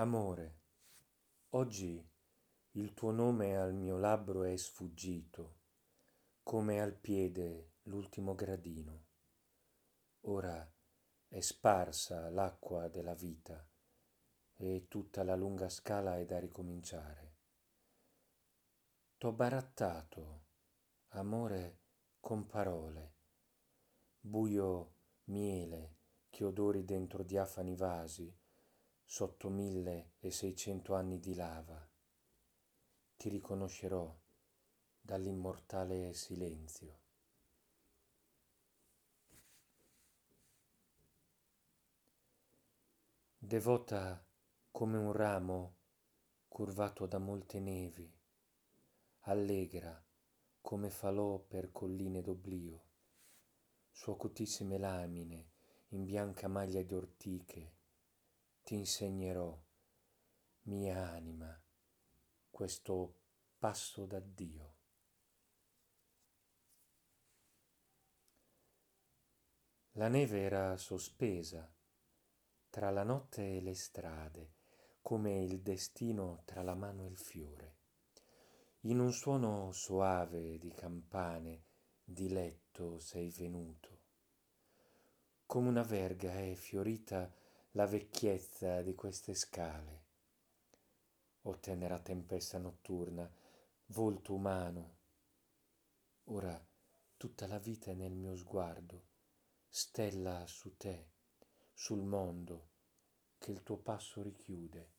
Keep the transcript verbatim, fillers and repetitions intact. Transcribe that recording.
Amore, oggi il tuo nome al mio labbro è sfuggito, come al piede l'ultimo gradino. Ora è sparsa l'acqua della vita e tutta la lunga scala è da ricominciare. T'ho barattato, amore, con parole, buio miele che odori dentro diafani vasi, sotto mille e seicento anni di lava. Ti riconoscerò dall'immortale silenzio. Devota come un ramo curvato da molte nevi, allegra come falò per colline d'oblio, sue acutissime lamine in bianca maglia di ortiche, ti insegnerò, mia anima, questo passo d'addio. La neve era sospesa tra la notte e le strade, come il destino tra la mano e il fiore. In un suono soave di campane, di letto sei venuto. Come una verga è fiorita la vecchiezza di queste scale. O tenera tempesta notturna, volto umano, ora tutta la vita è nel mio sguardo, stella su te, sul mondo che il tuo passo richiude.